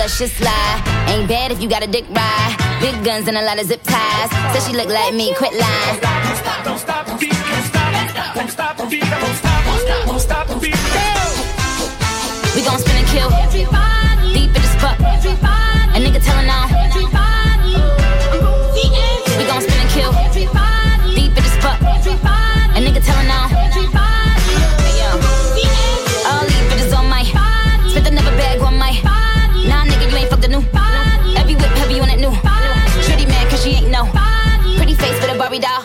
let's just slide. Ain't bad if you got a dick ride. Big guns and a lot of zip ties. Said she look like me, quit lying. Don't stop, don't beat, don't stop. Don't stop, don't beat, don't stop. Don't stop, don't stop, don't beat. We gon' spin and kill. Everybody. Deep in this fuck. Everybody. A nigga tellin' on. Everybody. We gon' spin and kill. Everybody. Deep in this fuck. Everybody. A nigga tellin' on. Doll.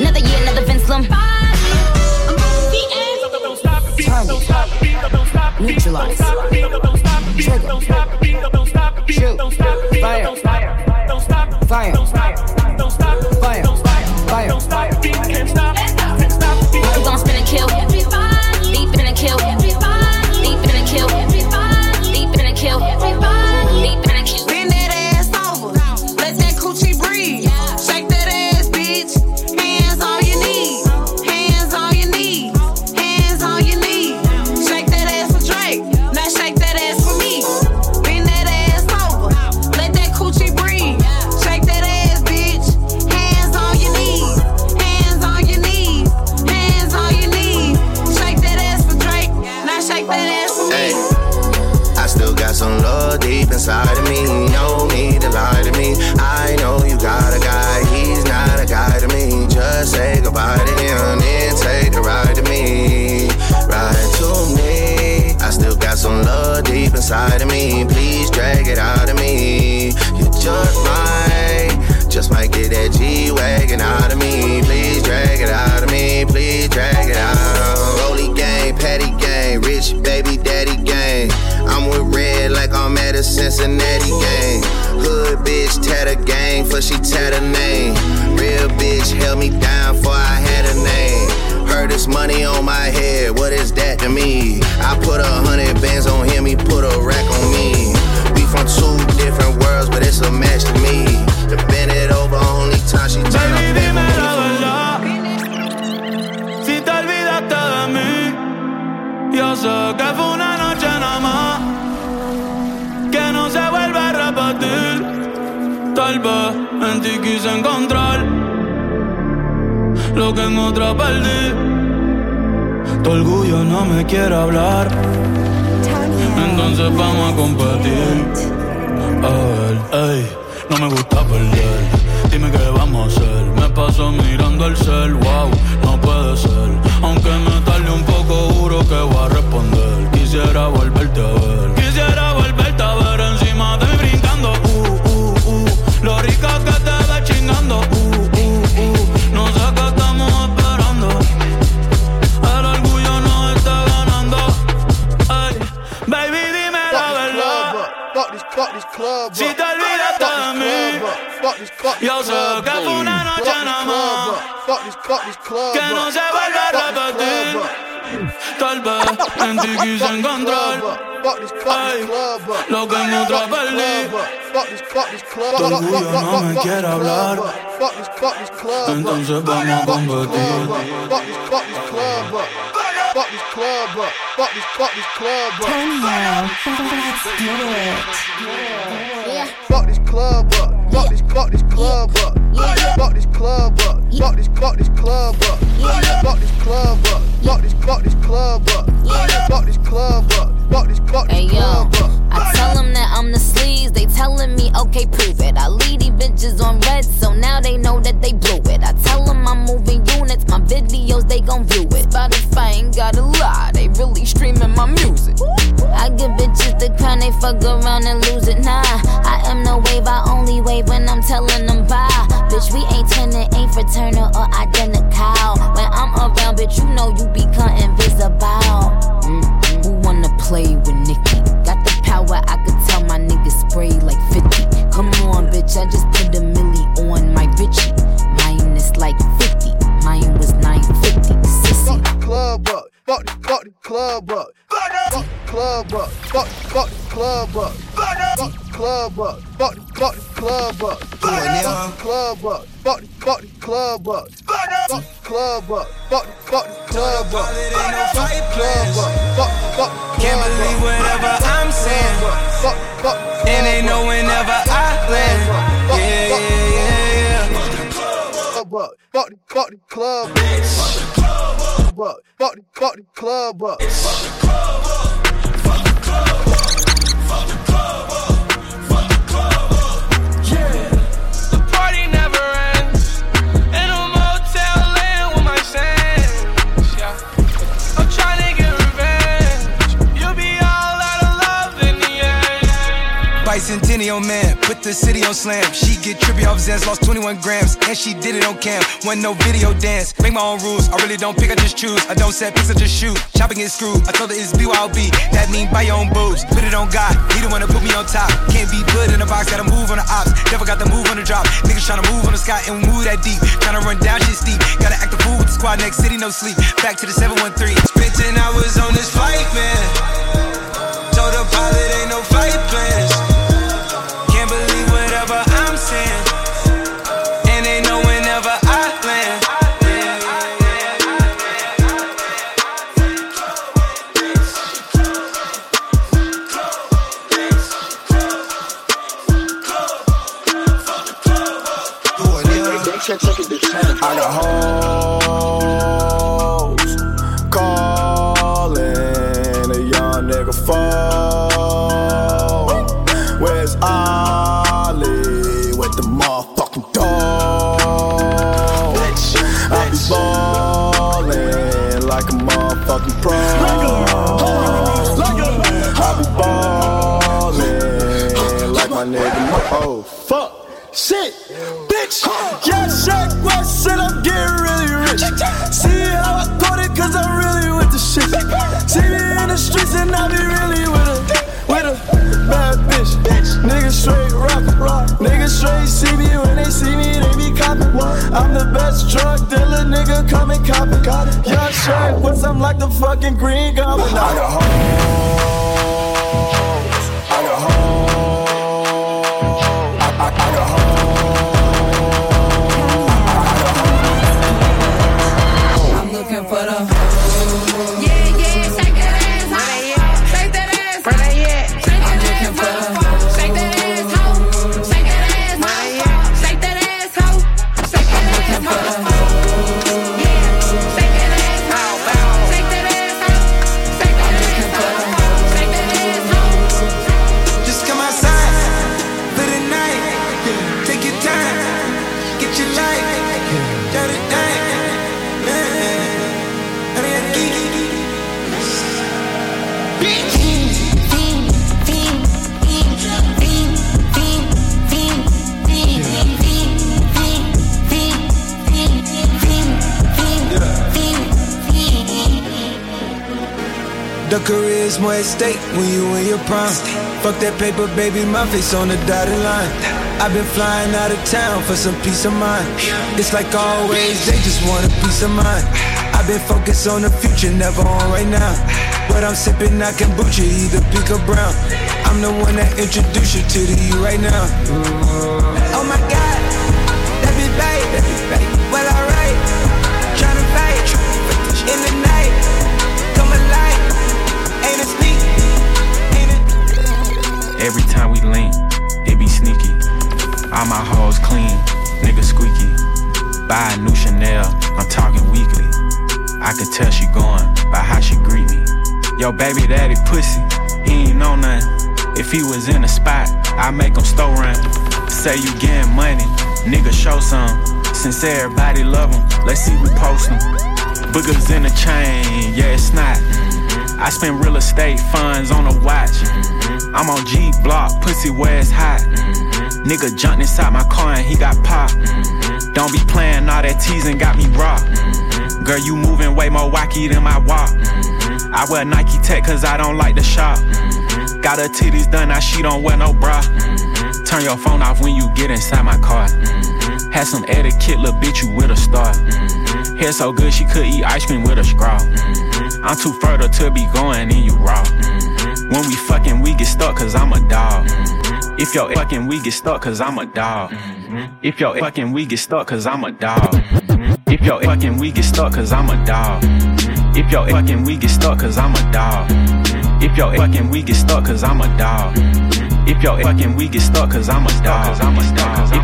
Another year, another Vince Lum. Don't stop, don't stop, don't stop, neutralize, trigger, shoot, fire, don't stop, fire, don't stop, don't stop, fire, fire, don't stop, can't stop, can't stop. We gon' spin and kill, deep in a kill, deep in a kill, deep in a kill, deep in a kill. Bend that ass over, let that coochie breathe. Shake that. Some love deep inside of me. No need to lie to me. I know you got a guy. He's not a guy to me. Just say goodbye to him and take the ride to me. Ride to me. I still got some love deep inside of me. Please drag it out of me. You just might get that G-Wagon out of me. Please drag it out of me. Please drag it out. Rolly gang, patty gang, rich baby daddy gang. I'm with Red like I'm at a Cincinnati gang. Hood bitch, tatted gang, for she tatted name. Real bitch, held me down before I had a name. Heard this money on my head, what is that to me? I put 100 bands on him, he put a rack on me. We from 2 different worlds, but it's a match to me. To bend it over, only time she turned up. Baby, dime la verdad, si te olvidaste de mí. Yo sé que fue una noche nada más, que no se vuelva a repetir. Tal vez en ti quise encontrar lo que en otra perdí. Tu orgullo no me quiere hablar, entonces vamos a competir. A ver, ey, no me gusta perder. Dime qué vamos a hacer. Me paso mirando el cel, wow, no puede ser. Aunque me tarde un poco, juro que voy a responder. Quisiera volverte a ver. Quisiera volverte a ver encima de mí brincando. Lo rico que te ves chingando. No sé qué estamos esperando. El orgullo nos está ganando. Ay, baby, dime la verdad. Fuck this club up. Si te olvidaste de mí. Yo sé que fue una noche nada más, que no se vuelve a repetir. Tal vez en ti quise encontrar lo que en otra perdí. Tu orgullo no me quiere hablar, entonces vamos a competir. Fuck this club up, fuck this club up. Turn around, let's do it. Yeah. Fuck this club up, fuck this club up. Fuck this club up, fuck this club up. Fuck this club up, fuck this club up. Fuck this club up, fuck this club up. I tell them that I'm the sleaze, they telling me, okay, prove it. I leave these bitches on red, so now they know that they blew it. I tell them I'm moving units, my videos, they gon' view it. Spotify ain't gotta lie, they really streaming my music. I give bitches the crown, they fuck around and lose it. Nah, I am no wave, I only wave when I'm telling them bye. Bitch, we ain't turning, ain't fraternal or identical. When I'm around, bitch, you know you become invisible. Who wanna play with Nikki? Got the power, I could tell my niggas spray like 50. Come on, bitch, I just put a milli on my Richie. Mine is like 50, mine was 950. Sissy. Fuck the club up, fuck the club up. Fuck the club up, fuck the club up. Fuck the club up, fuck the club up. Fuck the club up, fuck the club up. Fuck the club up, fuck the club up. Fuck the club up, fuck the club up. Can't believe whatever I'm saying. And they know whenever I land. Fuck the club up. Fuck the club up. Centennial man, put the city on slam. She get trippy off Zans, lost 21 grams, and she did it on cam. Wasn't no video dance. Make my own rules. I really don't pick, I just choose. I don't set picks, I just shoot. Chopping is screwed. I told her it's BYOB. That mean buy your own boobs. Put it on God. He the one to put me on top. Can't be put in a box. Gotta move on the ops. Never got the move on the drop. Niggas tryna move on the sky and move that deep. Tryna run down shit steep. Gotta act the fool with the squad. Next city, no sleep. Back to the 713. Spent 10 hours on this flight, man. Told the pilot ain't no flight plans. I got hoes calling a young nigga phone. Where's Ollie with the motherfucking dough? I be ballin' like a motherfucking pro. I be ballin' like my nigga. Oh, fuck. Shit, bitch, yeah, Shaq West said I'm getting really rich. See how I caught it, cause I'm really with the shit. See me in the streets and I be really with a bad bitch. Niggas straight rock. Niggas straight see me, when they see me, they be copping. I'm the best drug dealer, nigga, come and cop it. Yeah, Shaq West, I'm like the fucking Green Goblin. The career is more at stake when you in your prime. Fuck that paper, baby, my face on the dotted line. I've been flying out of town for some peace of mind. It's like always, they just want a piece of mind. I've been focused on the future, never on right now. But I'm sipping on kombucha, either pink or brown. I'm the one that introduced you to the you right now. Oh my God, that be babe. Well, alright, tryna fight in the night. Every time we lean, it be sneaky. All my hoes clean, nigga squeaky. Buy a new Chanel, I'm talking weekly. I can tell she going by how she greet me. Yo, baby daddy pussy, he ain't know nothing. If he was in the spot, I make him store run. Say you getting money, nigga show some. Since everybody love him, let's see we post him. Boogers in the chain, yeah it's not. I spend real estate funds on a watch. I'm on G block, pussy where it's hot. Nigga jumped inside my car and he got popped. Don't be playing all that teasing, got me rocked. Girl, you moving way more wacky than my walk. I wear Nike Tech cause I don't like the shop. Got her titties done, now she don't wear no bra. Turn your phone off when you get inside my car. Had some etiquette, little bitch, you with a star. Hair so good she could eat ice cream with a straw. I'm too fertile to be going in you raw. When we fucking we get stuck cause I'm a dog. If your fucking we get stuck cause I'm a dog. If your fucking we get stuck cause I'm a dog. If your fucking we get stuck cause I'm a dog. If your fucking we get stuck cause I'm a dog. If your fucking we get stuck cause I'm a dog. If y'all fucking we get stuck, cause I'm a dog. If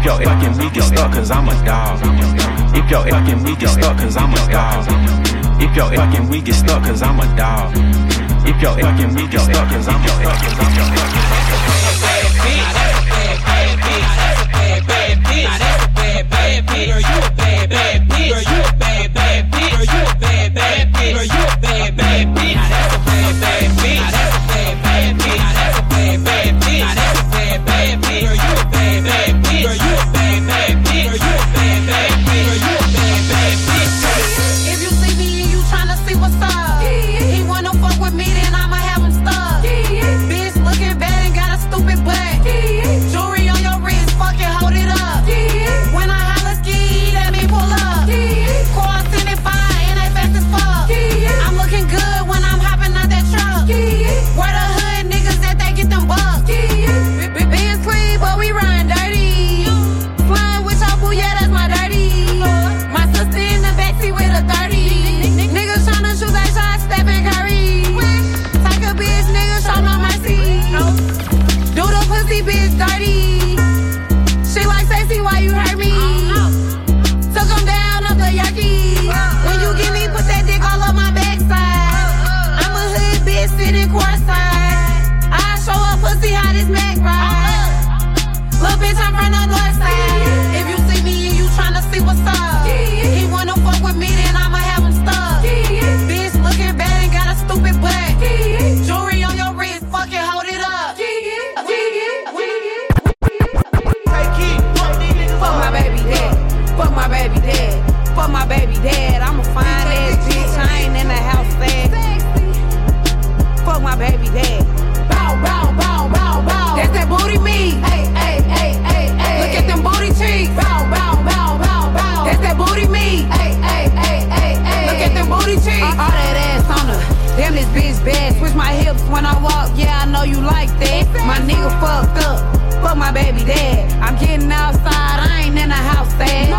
y'all fucking we get stuck, cause I'm a dog. If y'all fucking we get stuck, cause I'm a dog. If y'all fucking we get stuck, cause I'm a dog. If y'all fucking we get stuck, cause I'm a bitch dirty. She like sexy, why you hurt me? Took him down off the yucky. When you give me, put that dick all up my backside. I'm a hood bitch sitting courtside. I show up pussy hot as Mac ride. Little bitch, I'm from the north side. If you see me and you tryna see what's up, he wanna fuck with me, then I'ma have him stuck. Bitch looking bad and got a stupid butt. Jewelry on your wrist, fucking hold it up. Fuck my baby dad, I'm a fine ass bitch, I ain't in the house fast. Fuck my baby dad. Bow, bow, bow, bow, bow. That's that booty meat. Hey, hey, hey, hey, hey. Look at them booty cheeks. Bow, bow, bow, bow, bow. That's that booty meat. Hey, hey, hey, hey, hey. Look at them booty cheeks. All that ass on her. Damn, this bitch bad. Switch my hips when I walk. Yeah, I know you like that. My nigga fucked up. Fuck my baby dad. I'm getting outside. I ain't in the house fast.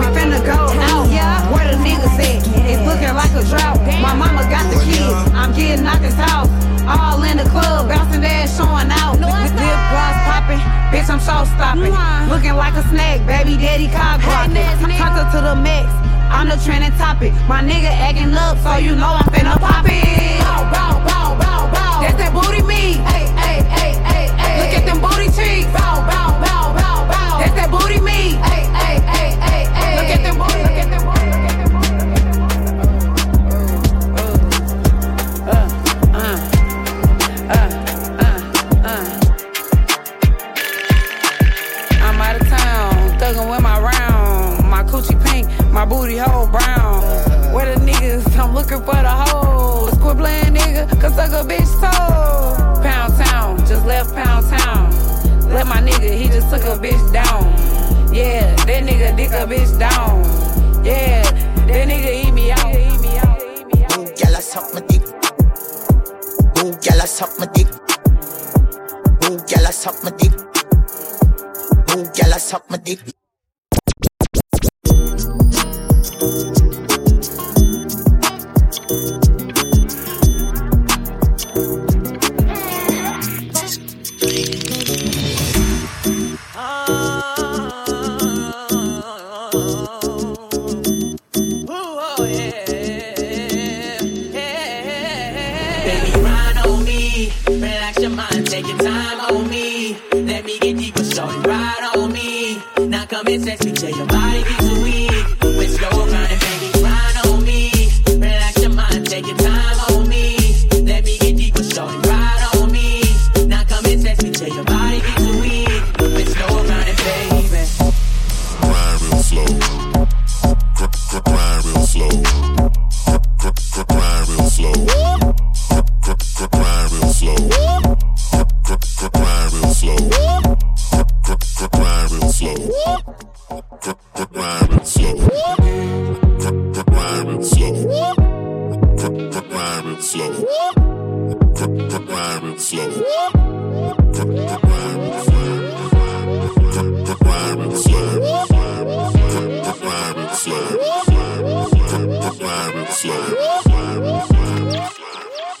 We finna go out, yeah, where the niggas at. It's looking like a drought. My mama got the kids. I'm getting out this house. All in the club, bouncing ass, showing out. With lip gloss popping, bitch, I'm show stopping. Looking like a snack, baby daddy car blocking. Talk her to the max, I'm the trending topic. My nigga acting up, so you know I'm finna pop it. Bow, bow, bow, bow, bow. That's that booty meat. Hey, hey, hey, hey, hey. Look at them booty cheeks. Bow, bow, bow, bow, bow. That's that booty meat. Hey, hey, hey, hey, hey. Look at them boys, look at them boys, look at them boys, look at them boys. I'm out of town, thuggin' with my round. My coochie pink, my booty hole brown. Where the niggas? I'm looking for the hoes. Quit playing nigga, cause suck a bitch told. Pound town, just left pound town. Let my nigga, he just took a bitch down. Yeah, that nigga dick a bitch down. Yeah, that nigga eat me out. Ooh, girl, I suck my dick. Ooh, girl, I suck my dick. Ooh, girl, I suck my dick. Ooh, girl, I suck my dick.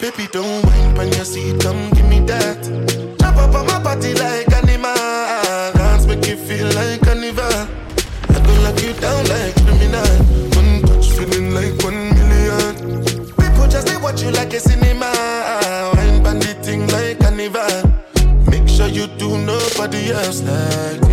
Baby, don't wait, when you see, come give me that. I down like criminal. One touch feeling like 1 million. People just they watch you like a cinema. Wine bandit thing like carnival. Make sure you do nobody else like me.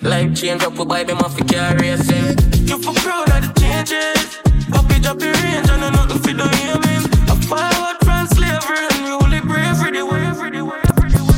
Life change up, we buy them off the car racing. You for proud of the changes. Papi drop your range, I know nothing fit on you, man. I forward from slavery and we only pray for the way, for the way, for the way.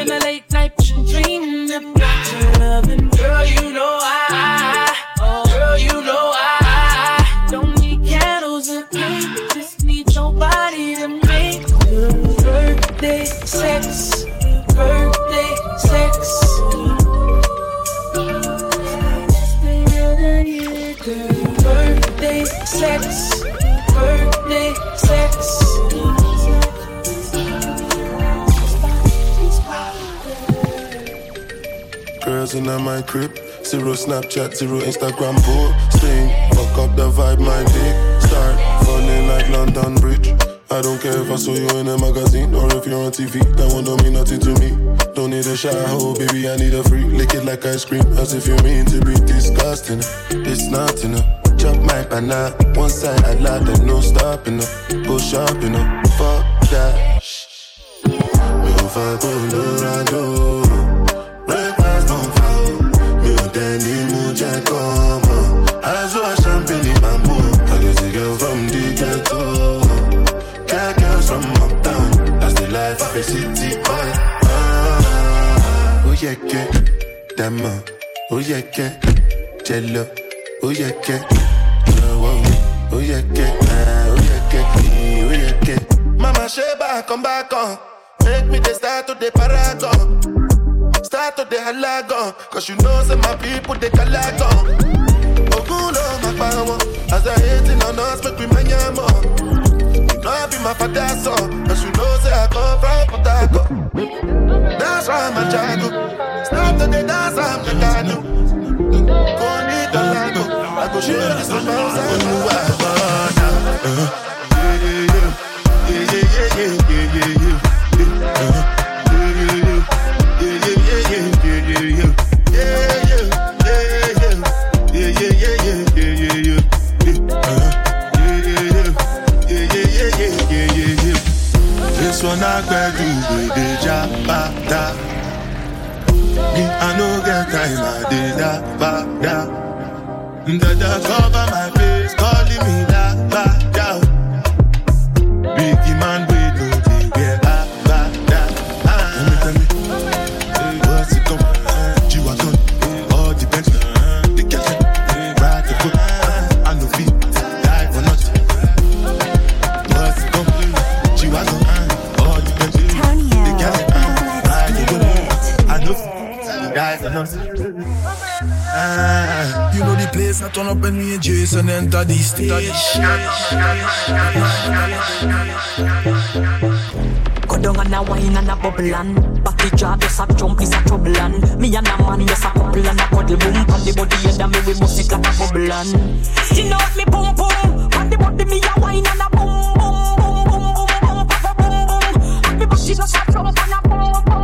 Been a late night dreaming about girls in my crib. Zero Snapchat, zero Instagram posting. Fuck up the vibe, my dick start falling like London Bridge. I don't care if I saw you in a magazine or if you're on TV. That one don't mean nothing to me. Don't need a shower, oh baby, I need a free. Lick it like ice cream, as if you mean to be disgusting. It's nothing. Chop my banana, one side I love that, no stopping up. Go shopping up, fuck that. Me on fire, go Lorado. Red eyes don't fall. Me on Danny Muja, come on. I saw a champagne in my mood. I got a girl from the ghetto. Got girls from uptown. That's the life of a city boy. Oh yeah, yeah. Dama, oh yeah, yeah. Jello, oh yeah, yeah. Oh yeah, get, oh yeah, get, oh yeah, get. Mama Sheba, come back on. Make me the start of the paragon. Start of the halagon. Cause you know some my people, they calagon. Ogulo, my power. As I hating on us, make me my yamo. You know I be my father's son. Cause you know say I come from Potago. That's why my child. Stop the day, that's why I'm the guy. I go shoot this on my side. Yeah, yeah, yeah. Yeah, yeah, yeah, yeah, yeah, yeah. Yeah, yeah, yeah, yeah, yeah, yeah. Yeah, yeah, yeah, yeah, yeah, yeah, yeah. Yeah, yeah, yeah, yeah, yeah, yeah, yeah. This one I grab you with the jabata. I know that time I did that. Dada cover my face, calling me la ba da. Biggie man, we don't think we're la ba da. Tell me, what's it come? G-Wagon, all the Bentley, the Kelly, ride the foot, I know feet, die for nothing. What's it come? G-Wagon, all the Bentley, the Kelly, ride the foot, I know feet, die for nothing. You know the place, I turn up and me and Jason enter the stage. Go down and a wine and a bubble and back the job, yes a jump is a trouble and me and a man, yes a couple and a cuddle boom. And the body head and me we must sit like a bubble and you know me boom boom. And the body me a wine and a boom boom boom boom boom boom boom boom. And me body just a jump and a boom boom boom.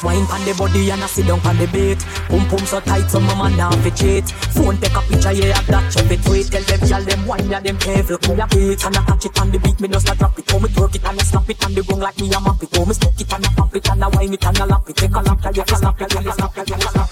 Wine pan the body and I sit down pan the bait. Pum pum so tight so my man down for cheat. Phone take a picture yeah I got you for tweet. Tell them y'all them wine yeah them careful. Pull up it and I catch it on the beat. Me just a drop it. Oh me twerk it and I snap it on the wrong like me a map it. Oh me smoke it and I pop it and I wine it and I lap it. Take a lap, yeah, slap, yeah, slap, yeah, slap, yeah, slap.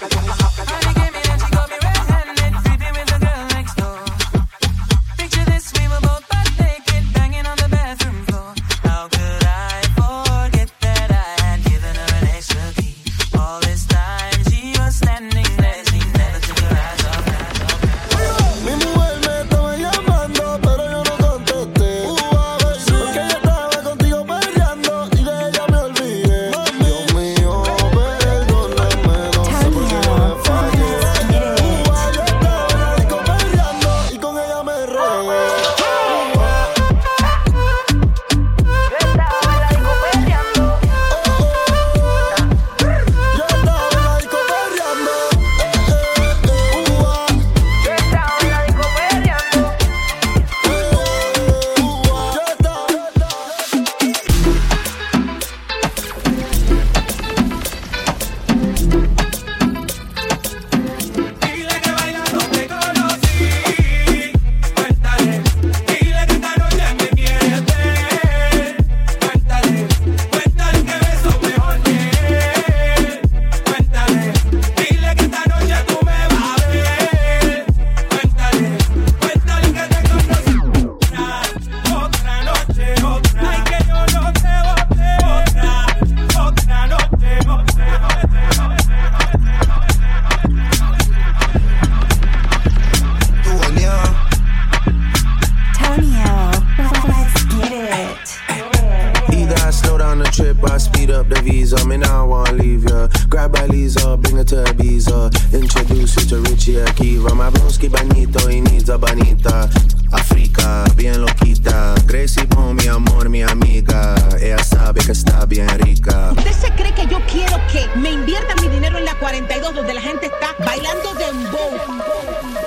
42 donde la gente está bailando dembow.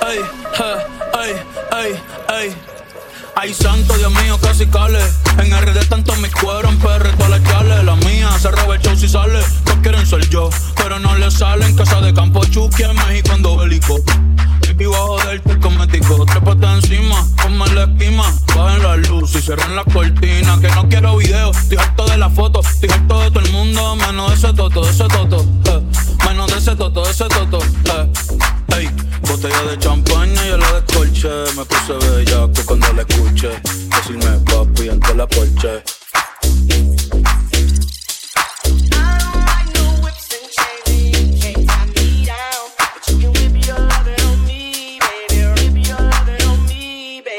Ay, ay, ay, ay. Ay, santo, Dios mío, casi cale. En RD tanto mis cueros, en PR todas las chales. La mía se roba el show si sale. Todos quieren ser yo, pero no le salen. Casa de campo, Chucky, en México ando bélico. Y bajo del cosmético, trépate encima, ponme la esquima. Bajen la luz y cierren las cortinas. Que no quiero videos, estoy harto de la foto. Estoy harto de todo el mundo, menos de ese toto, de ese toto, menos de ese toto, de ese toto, Ey, botella de champaña, yo la descolché. Me puse bellaco cuando la escuché. Decirme papi ante la porche.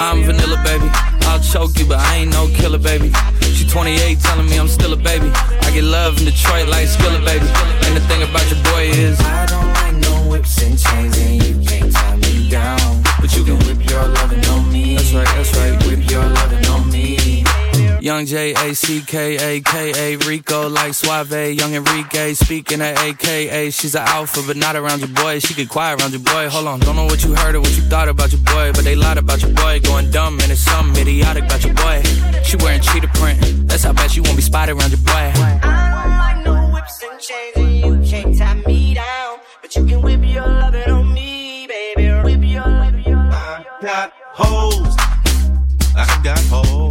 I'm vanilla, baby. I'll choke you, but I ain't no killer, baby. She 28, telling me I'm still a baby. I get love in Detroit like Skillet, baby. And the thing about your boy is I don't like no whips and chains, and you can't tie me down. But you can whip your lovin' on me. That's right, whip your lovin' on me. Young J A C K A K A Rico like Suave. Young Enrique speaking at AKA. She's an alpha, but not around your boy. She get quiet around your boy. Hold on, don't know what you heard or what you thought about your boy, but they lied about your boy. Going dumb and it's something idiotic about your boy. She wearing cheetah print. That's how bad she won't be spotted around your boy. I don't like no whips and chains, and you can't tie me down, but you can whip your lovin' on me, baby. Whip your lovin' on me. I got hoes. I got hoes.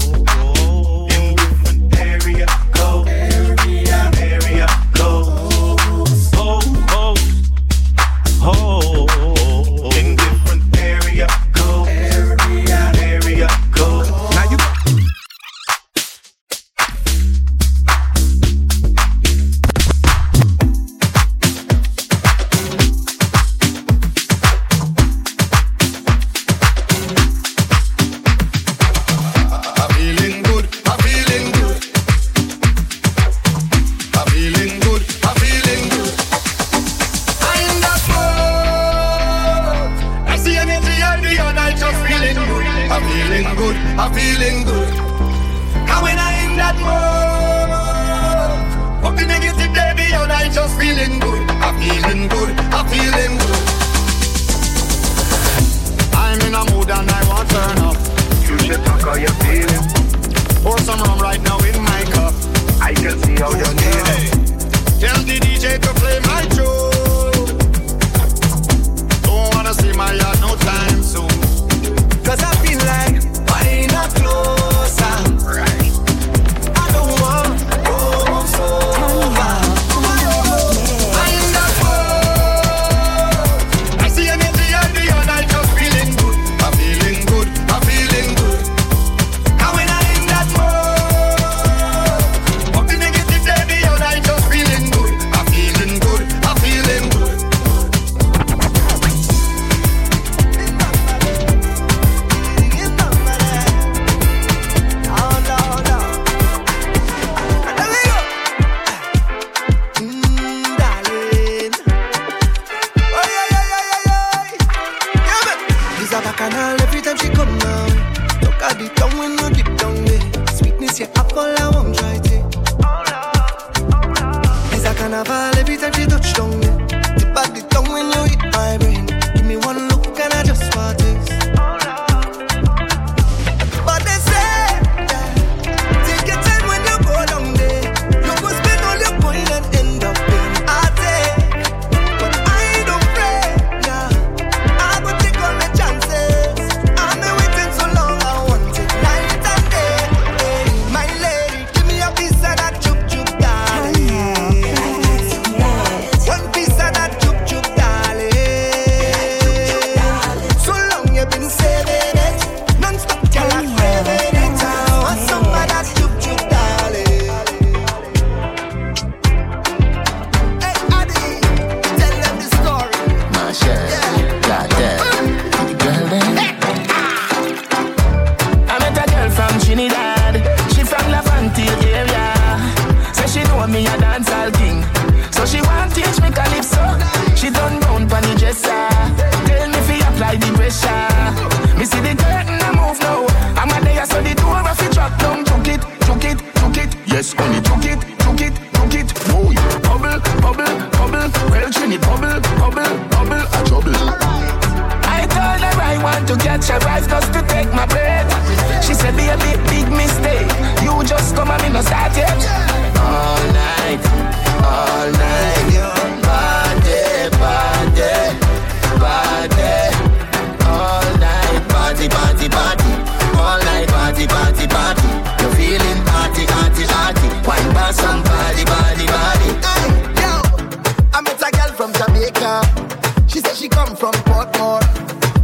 she come from Portmore.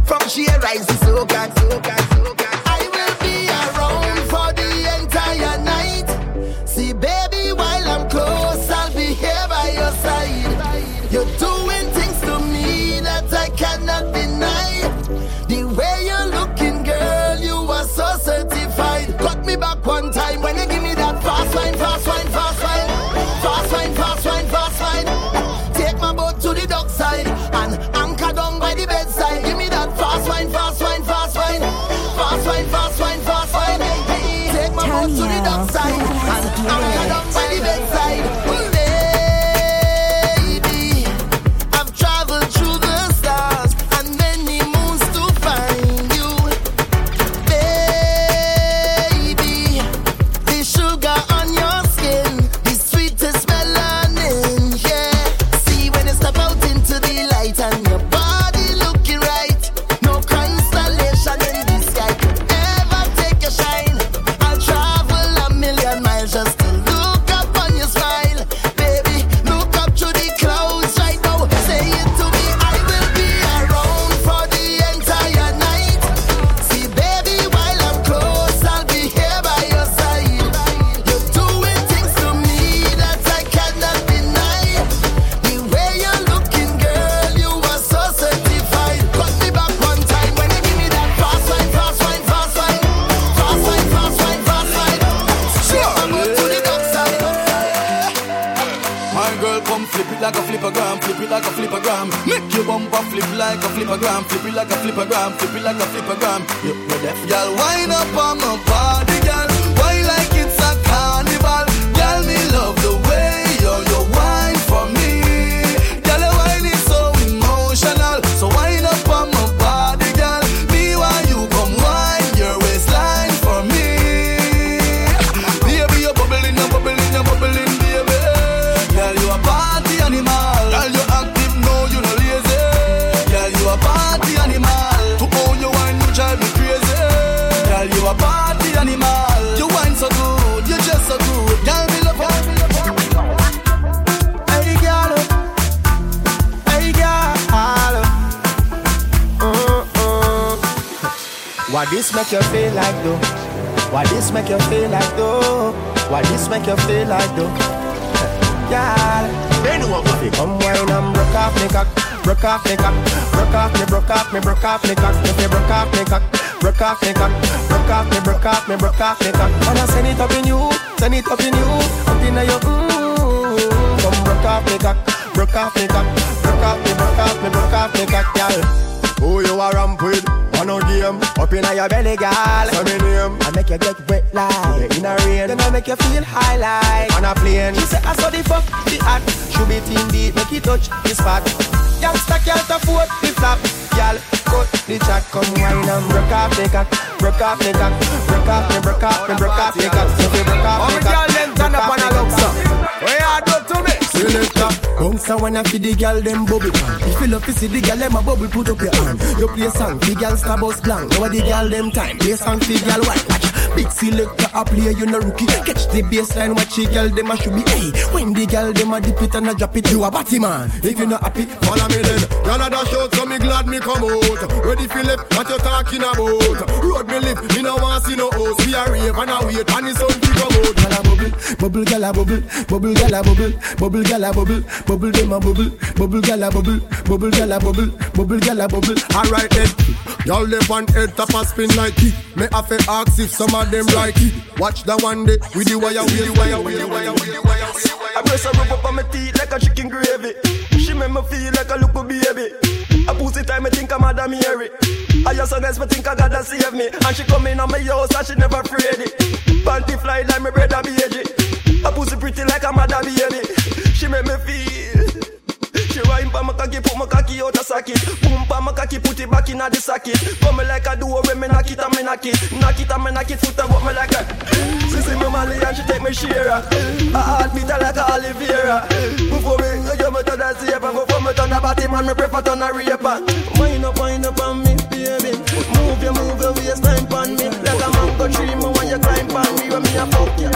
From she rises so cat, so cat, so cat. I will be around for the entire night. See, baby, while I'm close, I'll be here by your side. You're doing things to me that I cannot deny. The way you're looking, girl, you are so certified. Cut me back one time when you give me that fast wine, fast wine, fast wine. Fast wine, fast wine, fast wine. Take my boat to the dockside and anchor down by the bedside. Give me that fast wine, fast wine, fast wine. Fast wine, fast wine, fast wine. Take my boat to the dockside and anchor down by the bedside. Girl them bubble pan. If you love to see the girl them a bubble, put up your hand. You play song, the girl star boss blank. Now the girl them time, play song, the girl white. Watch, big selector a player, you no rookie. Catch the baseline, watch the girl them a should be. Hey, when the girl them a dip it and a drop it, you a batty man. If you not happy, follow me then. Y'all a dash out, so me glad me come out. Ready Philip, what you talking about? Road me lip, me no want see no host. We a rave and a wait, and it's something come out. Y'all a bubble, bubble girl a bubble, bubble girl a bubble, bubble girl a bubble, bubble them a bubble. Bubble gala bubble, bubble gala bubble, bubble gala bubble. Alright then, y'all live on head top a spin like it. May I fair ask if some of them like it. Watch that one day, with the wire, with the wire, with the wire, with the wire. I press a rub up on my teeth like a chicken gravy. She make me feel like a little baby. I pussy time I think I'm mad at me Harry. I just honest, but think I gotta save me. And she come in on my house and she never afraid it. Panty fly like my brother BJ. I pussy pretty like a mad at me Harry. She make me feel. She rhyme pa my cocky, put my cocky out a socket. Boom pa my cocky, put it back in a the socket. Come like a duo when me knock it and me knock it. Knock it and me knock it, foot and walk me like a. She see me Mali and she take me Shira. I heart beat her like a Oliveira. Before me, I jump out of the zebra. Before me turn a batty man, me prefer turn a rapper. Wind up on me, baby. Move your waistline on me. Like a mango tree, me want you climb on me. When me a fuck you.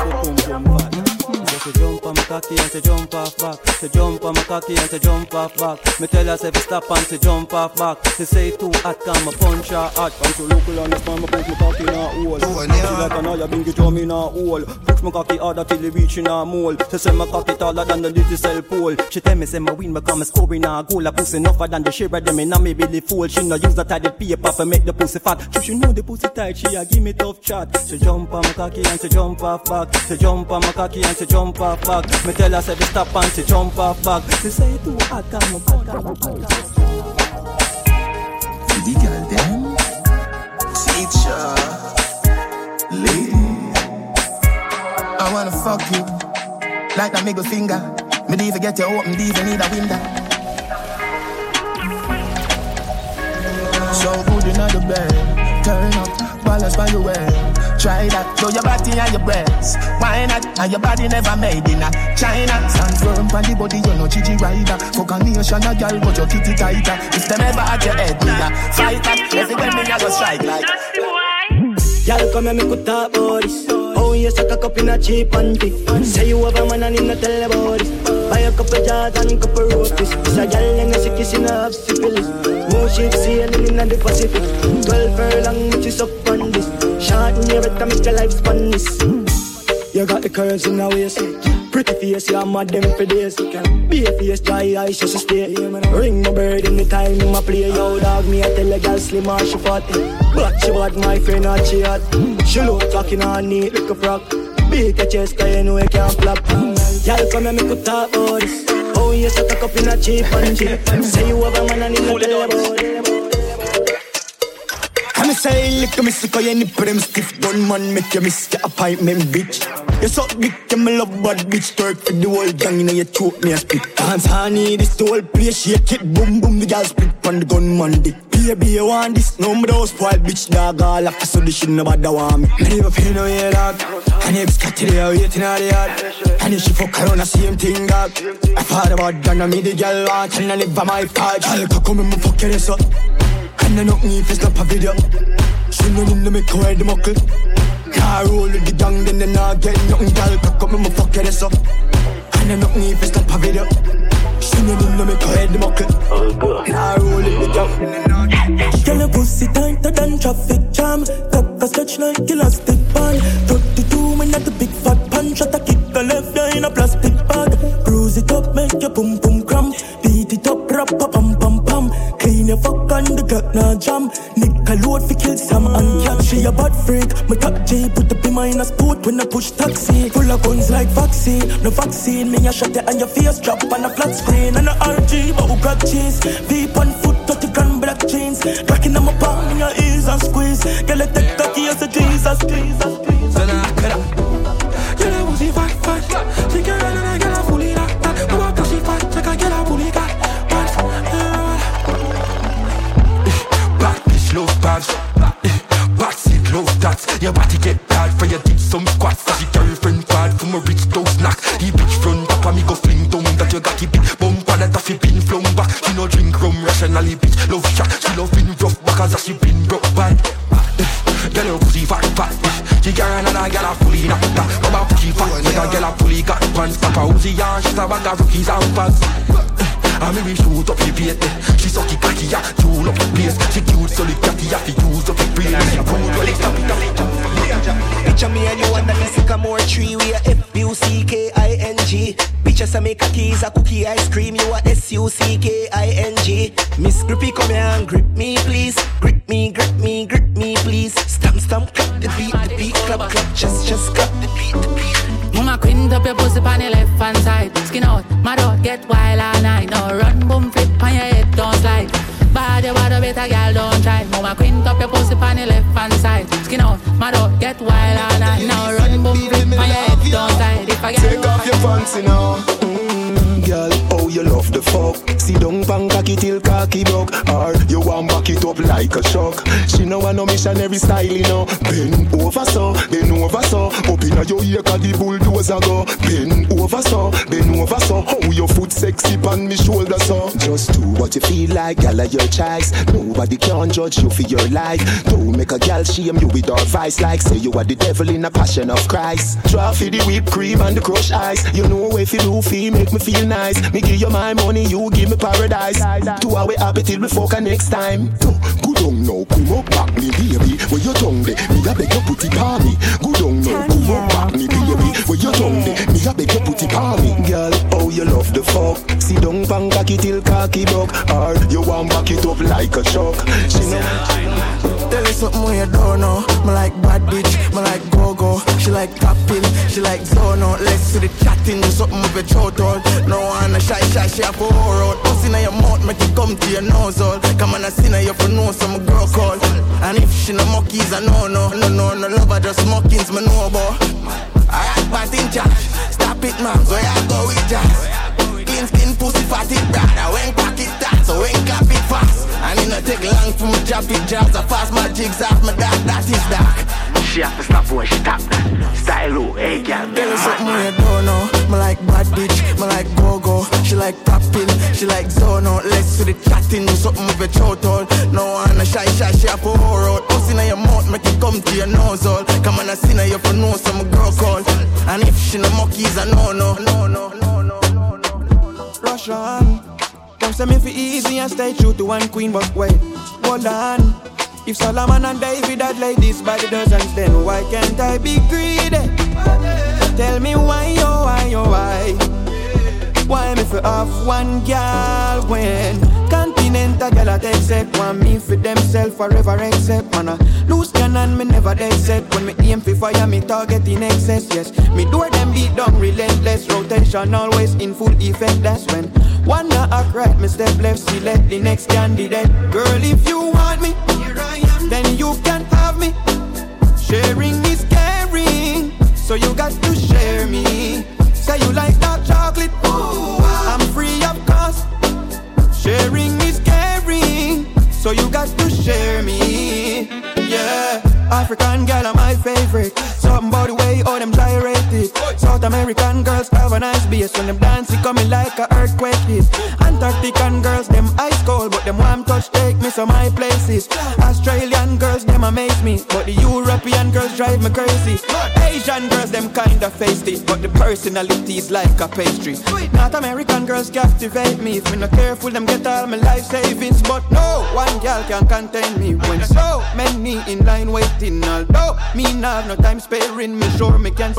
Just jump on me. cocky and say jump off back. Say jump on my cocky and say jump off back. Me tell her say stop and say jump off back. Say say too hot come a punch her hot. Come to local and understand my punch my cocky in a hole. She like an eye bring it drum in a hole. Push my cocky harder till it reach in a mole. She say my cocky taller than the little cell pole. She tell me say my win become a scoring a goal. A pussy enough than the shaver them in a me belly fool. She no use a tidy paper for make the pussy fat. She know the pussy tight she a give me tough chat. She jump on my cocky and she jump off back. She jump on my cocky and she jump off back. Me tell her say stop and she jump off back. She say too hot come a the girl then teacher lady, I wanna fuck you like that middle finger. Me diva get you open, diva need a window. So good in the bed, turn up, balance by your way. Try that, show your body and your breasts. Why not? And your body never made in a China. Stand firm for the body, you know, Gigi Rider. Fuck a nation, a girl, but your kitty tighter. If them ever at your head, me a fight that. Everywhere me a go strike like. Y'all come here, me could talk about this. Oh, you suck a cup in a cheap panty. Say you have a man and him no tell about this. Buy a couple jars and couple roasties. It's a girl and a sick kiss in a half syphilis. No ship sailing in the Pacific. 12 furlong, which is up on this. Shot in your time, it's your life span this. You got the curves in the waist. Pretty face, you're mad them for days. Be a face, dry eyes, just stay. Ring my bird in the time, in my play. Yo dog, me I tell a girl slim or she fat. But she bad, my friend or she hot. She look talking on neat like a frog. Beat your chest, cause you know you can't flop. Y'all come here, me could talk about this. Oh, you suck a cup in a cheap and cheap. Say you have a man and in the table. I say, lick me sick, I ain't put them stiff. Don't man make you miss your appointment, bitch. You suck dick, you me love bad, bitch. Turk for the whole gang, you know you choke me a spit. Dance honey, this the whole place, shake it, boom, boom. The girl split pon the gunman dick. Baby, you want this, no me don't spoil, bitch. Dog all after, so the shit nobody want me. I never feel no way, dog. And if it's got to the waiting all the yard. And if she fuck around, the same thing, dog. I thought about that, now me the girl want. And I never my fault, y'all come and me fuck your ass up. And I don't need to snap a video. She no need to make her head muckle. Car roll with the gang, then they not get nothing. Girl, cock up, me fuck your ass up. And I don't need to snap a video. She no need to make her head muckle. Car roll with the gang, then they not get nothing. Girl, your pussy tighter than traffic jam. Cock a stretch like you lost it, man. 32 men at the big fat punch. Shot a kick the left eye in a plastic bag. Bruise it up, make your boom boom cramp. Beat it up, rap a pam pam pam. Clean your fuck on the gut, nah jam. Nickel load for kill Sam and Cat. She a bad freak, my top J put up in my inner sport when I push taxi. Full of guns like vaccine, no vaccine. Me a shot it and your face drop on a flat screen. And a RG, but who got cheese? Deep on foot, 30 grand black jeans. Cracking on my palm in your ears and squeeze. Girl, I take cocky and say Jesus, Jesus, Jesus. Then I get up. Girl, I was in fight, fight. She get ready and I get a fully knocked out. Who I got she fight, check I get a fully got. Love pants, batsy close dots. Your body get bad for your did some squats. She girlfriend bad for my rich toes knock. He bitch front up and me go fling down. That you got the big bump and that he been flung back. She no drink rum rationally bitch. Love shot, she love been rough back as she been broke bad. Girl your pussy fat fat. She girl and I got a pulley knock that. Come on pussy fat, make a girl a pulley got pants. Papa Uzi and she's a bag of rookies and pants. I mean we shoot up the bait. She sucky cocky, yeah, tool up the place. She cute, so the catty, yeah, she use up the brain. She cool, well it's up, it's picture me and you under the sycamore tree. We are F-U-C-K-I-N-G. Picture some me cookies, a cookie ice cream. You are S-U-C-K-I-N-G. Miss Grippy, come here and grip me, please. Grip me, grip me, grip me, please. Stamp, stamp, clap the beat, clap, clap. Just clap the beat, Mama quint up your pussy on the left hand side. Skin out, my dog get wild all night. Now run, boom, flip on your head, don't slide. Bad you bad, better girl, don't try. Mama quint up your pussy on the left hand side. Skin out, my dog get wild all night. Now run, boom, flip on your head, don't slide. If I get take off your fancy now, girl, oh you love the fuck. See don't pan cocky till cocky buck, or you want back it up like a truck. She know I no missionary style, you know. Bend over so, up inna your ear 'cause the bulldozer go. Bend over so, how your foot sexy pan me shoulder so. Just do what you feel like, gyal, your choice. Nobody can judge you for your life. Don't make a gyal shame you with her vice, like say you are the devil in a passion of Christ. Draw for the whipped cream and the crushed ice. You know if you do feel make me feel nice. Me give you my money, you give me paradise. 2 hour happy till we fuck next time. Good on now, come up back me baby. Where your tongue de, me a beg you put it on me. Good on now, come up back me baby. Where your tongue de, me a beg you put it on me. Girl, oh you love the fuck. See don't pan cocky till cocky buck, or you want back it up like a truck. She know. Tell you something you don't know. Me like bad bitch, me like go-go. She like tapping, she like dono. Let's see the chatting, something with your chow tall. No one a shy, she a for road. Pussy in your mouth, make it come to your nose all. Come on, I see now you for know some girl call. And if she no monkeys, I no. No, love her just mockings, me know about. I act bad in charge. Stop it, man, so I go with jazz. Clean skin, pussy, fatty, brother. When pack it that, so when cap it fast. And it no take long for me drop it jobs. I fast my jigs off my dark, that is dark. She have to stop when she tap that. Style who, hey girl. Tell me something you don't know. Me like bad bitch, me like go-go. She like tapping, she like zono. Let's do the chatting, do something with your chow tall. No one a shy, she have a whole road. Pussy in your mouth, make it come to your nose all. Come on, I see now you for know some girl call. And if she no monkeys, I no. Rush on. Them say me feel easy and stay true to one queen, but wait, hold on. If Solomon and David had ladies by the dozens, then why can't I be greedy? Tell me why, oh why, oh why? Why me for off one girl when continental girl at accept one me for themself forever except man? Loose cannon me never accept when me aim for fire me target in excess. Yes, me do them beat down relentless rotation always in full effect. That's when. One act right, me step left, select the next candidate. Girl, if you want me, here I am. Then you can have me. Sharing is caring, so you got to share me. Say you like dark chocolate, ooh, I'm free of cost. Sharing is caring, so you got to share me. Yeah, African girl are my favorite. Something about the way all them gyrate it. South American girls have a nice bass. When them dance, it coming like a earthquake is. Antarctican girls, them ice cold, but them warm touch take me to my places. Australian girls, them amaze me, but the European girls drive me crazy. Asian girls, them kinda faced it, but the personality's like a pastry. North American girls captivate me. If me not careful, them get all my life savings. But no one girl can contain me when so many in line waiting. Although me now have no time sparing me, sure me can.